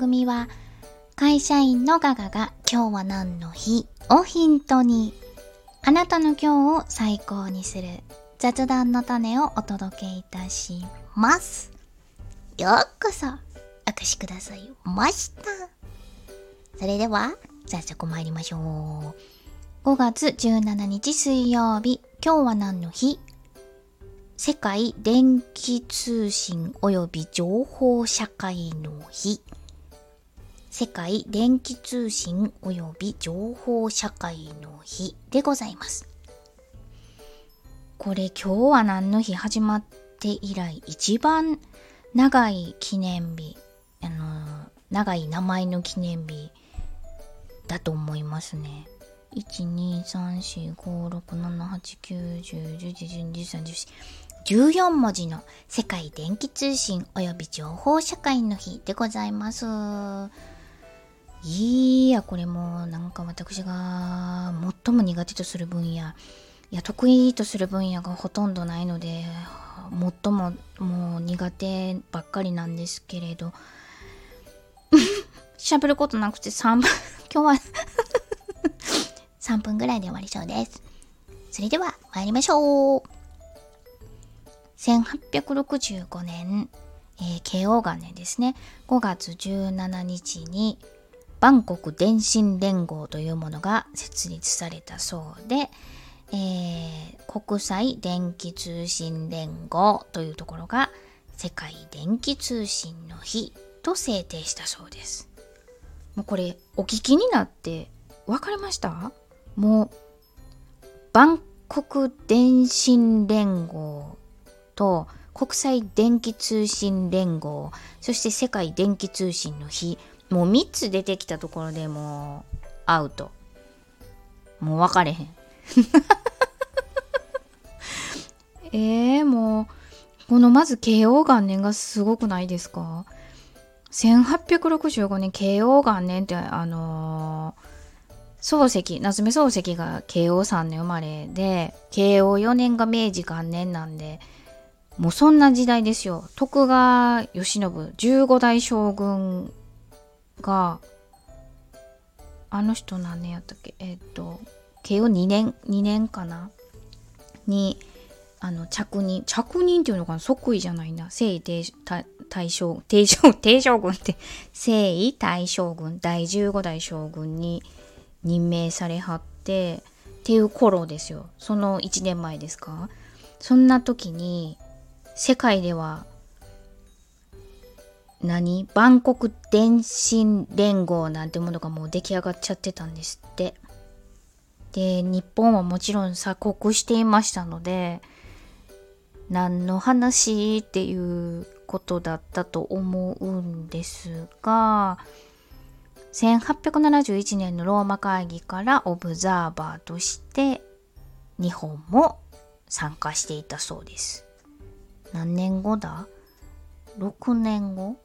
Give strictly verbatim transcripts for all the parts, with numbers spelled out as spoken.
組は会社員のガガが今日は何の日をヒントにあなたの今日を最高にする雑談の種をお届けいたします。ようこそお越しくださいました。それでは早速参りましょう。ごがつじゅうしちにち水曜日、今日は何の日？世界電気通信および情報社会の日。世界電気通信および情報社会の日でございます。これ今日は何の日始まって以来一番長い記念日、あの長い名前の記念日だと思いますね。いち、に、さん、し、ご、ろく、なな、はち、きゅう、じゅう、じゅういち、じゅうに、じゅうさん、じゅうよん、じゅうよん文字の世界電気通信および情報社会の日でございます。いや、これもなんか私が最も苦手とする分野、いや得意とする分野がほとんどないので、最ももう苦手ばっかりなんですけれど、喋ることなくてさんぷん、今日はさんぷんぐらいで終わりそうです。それでは参りましょう。せんはっぴゃくろくじゅうごねん、えー、慶応元年ですね。ごがつじゅうしちにちに万国電信連合というものが設立されたそうで、えー、国際電気通信連合というところが世界電気通信の日と制定したそうです。もうこれお聞きになってわかりました？もう万国電信連合と国際電気通信連合、そして世界電気通信の日、もうみっつ出てきたところでもうアウト、もう分かれへんえーもうこのまず慶応元年がすごくないですか？せんはっぴゃくろくじゅうごねん慶応元年って、あのー漱石、夏目漱石がけいおうさんねん生まれで、けいおうよねんがめいじがんねんなんで、もうそんな時代ですよ。徳川慶喜じゅうごだいしょうぐんが、あの人何年やったっけ、えっとけいおうにねんにねんかなに、あの着任着任っていうのかな、即位じゃないな、征夷大将帝将帝将軍って征夷大将軍だいじゅうごだいしょうぐんに任命されはってっていう頃ですよ。そのいちねんまえですか。そんな時に世界では何万国電信連合なんてものがもう出来上がっちゃってたんですって。で、日本はもちろん鎖国していましたので、何の話っていうことだったと思うんですが、せんはっぴゃくななじゅういちねんのローマ会議からオブザーバーとして日本も参加していたそうです。何年後だ?ろくねんご?ん?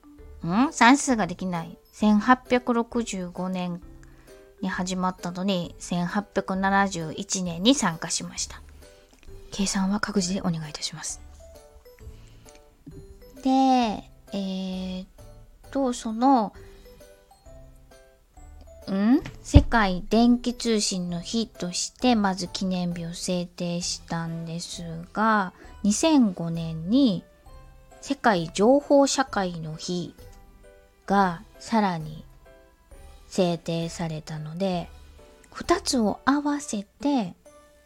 算数ができない。せんはっぴゃくろくじゅうごねんに始まったのに、せんはっぴゃくななじゅういちねんに参加しました。計算は各自でお願いいたします。で、えーっと、その、ん世界電気通信の日としてまず記念日を制定したんですが、にせんごねんに世界情報社会の日がさらに制定されたので、ふたつを合わせて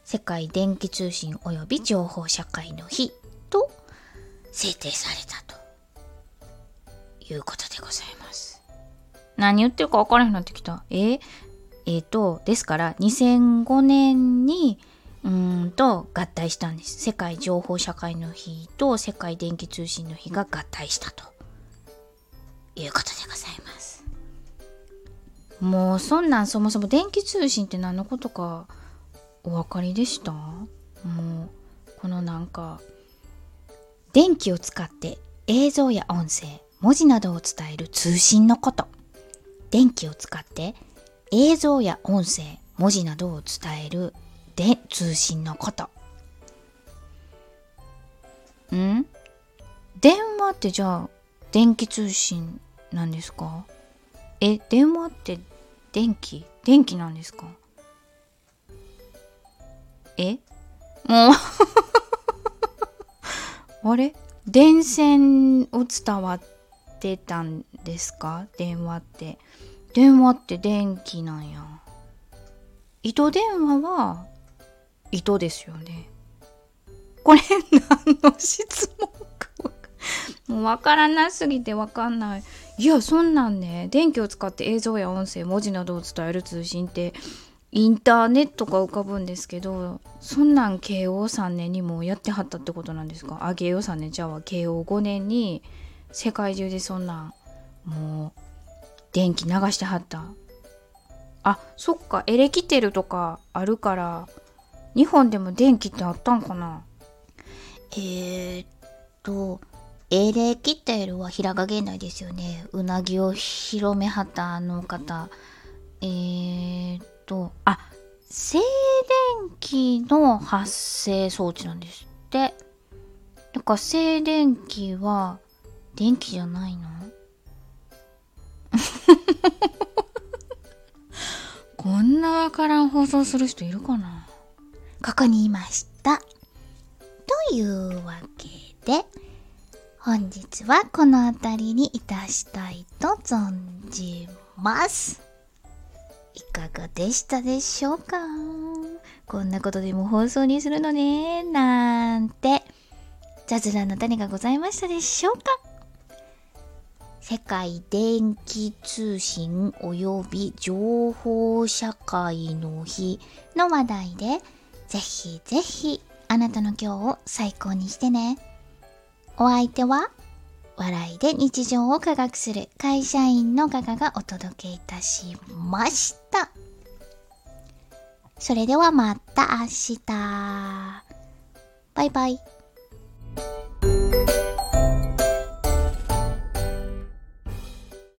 世界電気通信及び情報社会の日と制定されたということでございます。何言ってるか分からへんなってきた。えー、えーと、ですからにせんごねんにうーんと合体したんです。世界情報社会の日と世界電気通信の日が合体したということでございます。もうそんなん、そもそも電気通信って何のことかお分かりでした？もうこのなんか電気を使って映像や音声、文字などを伝える通信のこと。電気を使って映像や音声、文字などを伝えるで通信のこと。ん?電話ってじゃあ電気通信なんですか?え、電話って電気？電気なんですか？え？もうあれ？電線を伝わってたんですか？電話って電話って電気なんや。糸電話は糸ですよね。これ何の質問かもう分からなすぎて分かんない。いや、そんなんね、電気を使って映像や音声、文字などを伝える通信ってインターネットが浮かぶんですけど、そんなん慶応さんねんにもやってはったってことなんですか？あ、慶応さんねんちゃうわ、慶応ごねんに世界中でそんなんもう電気流してはった。あ、そっか、エレキテルとかあるから日本でも電気ってあったんかな。えーっとエレキテルは平賀源内ですよね。うなぎを広めはったあの方。えーっとあ、静電気の発生装置なんですって。だから静電気は電気じゃないのこんなわからん放送する人いるかな。ここにいました。というわけで本日はこのあたりにいたしたいと存じます。いかがでしたでしょうか？こんなことでも放送にするのね、なんてザズラの種がございましたでしょうか？世界電気通信および情報社会の日の話題で、ぜひぜひあなたの今日を最高にしてね。お相手は笑いで日常を科学する会社員のガガがお届けいたしました。それではまた明日。バイバイ。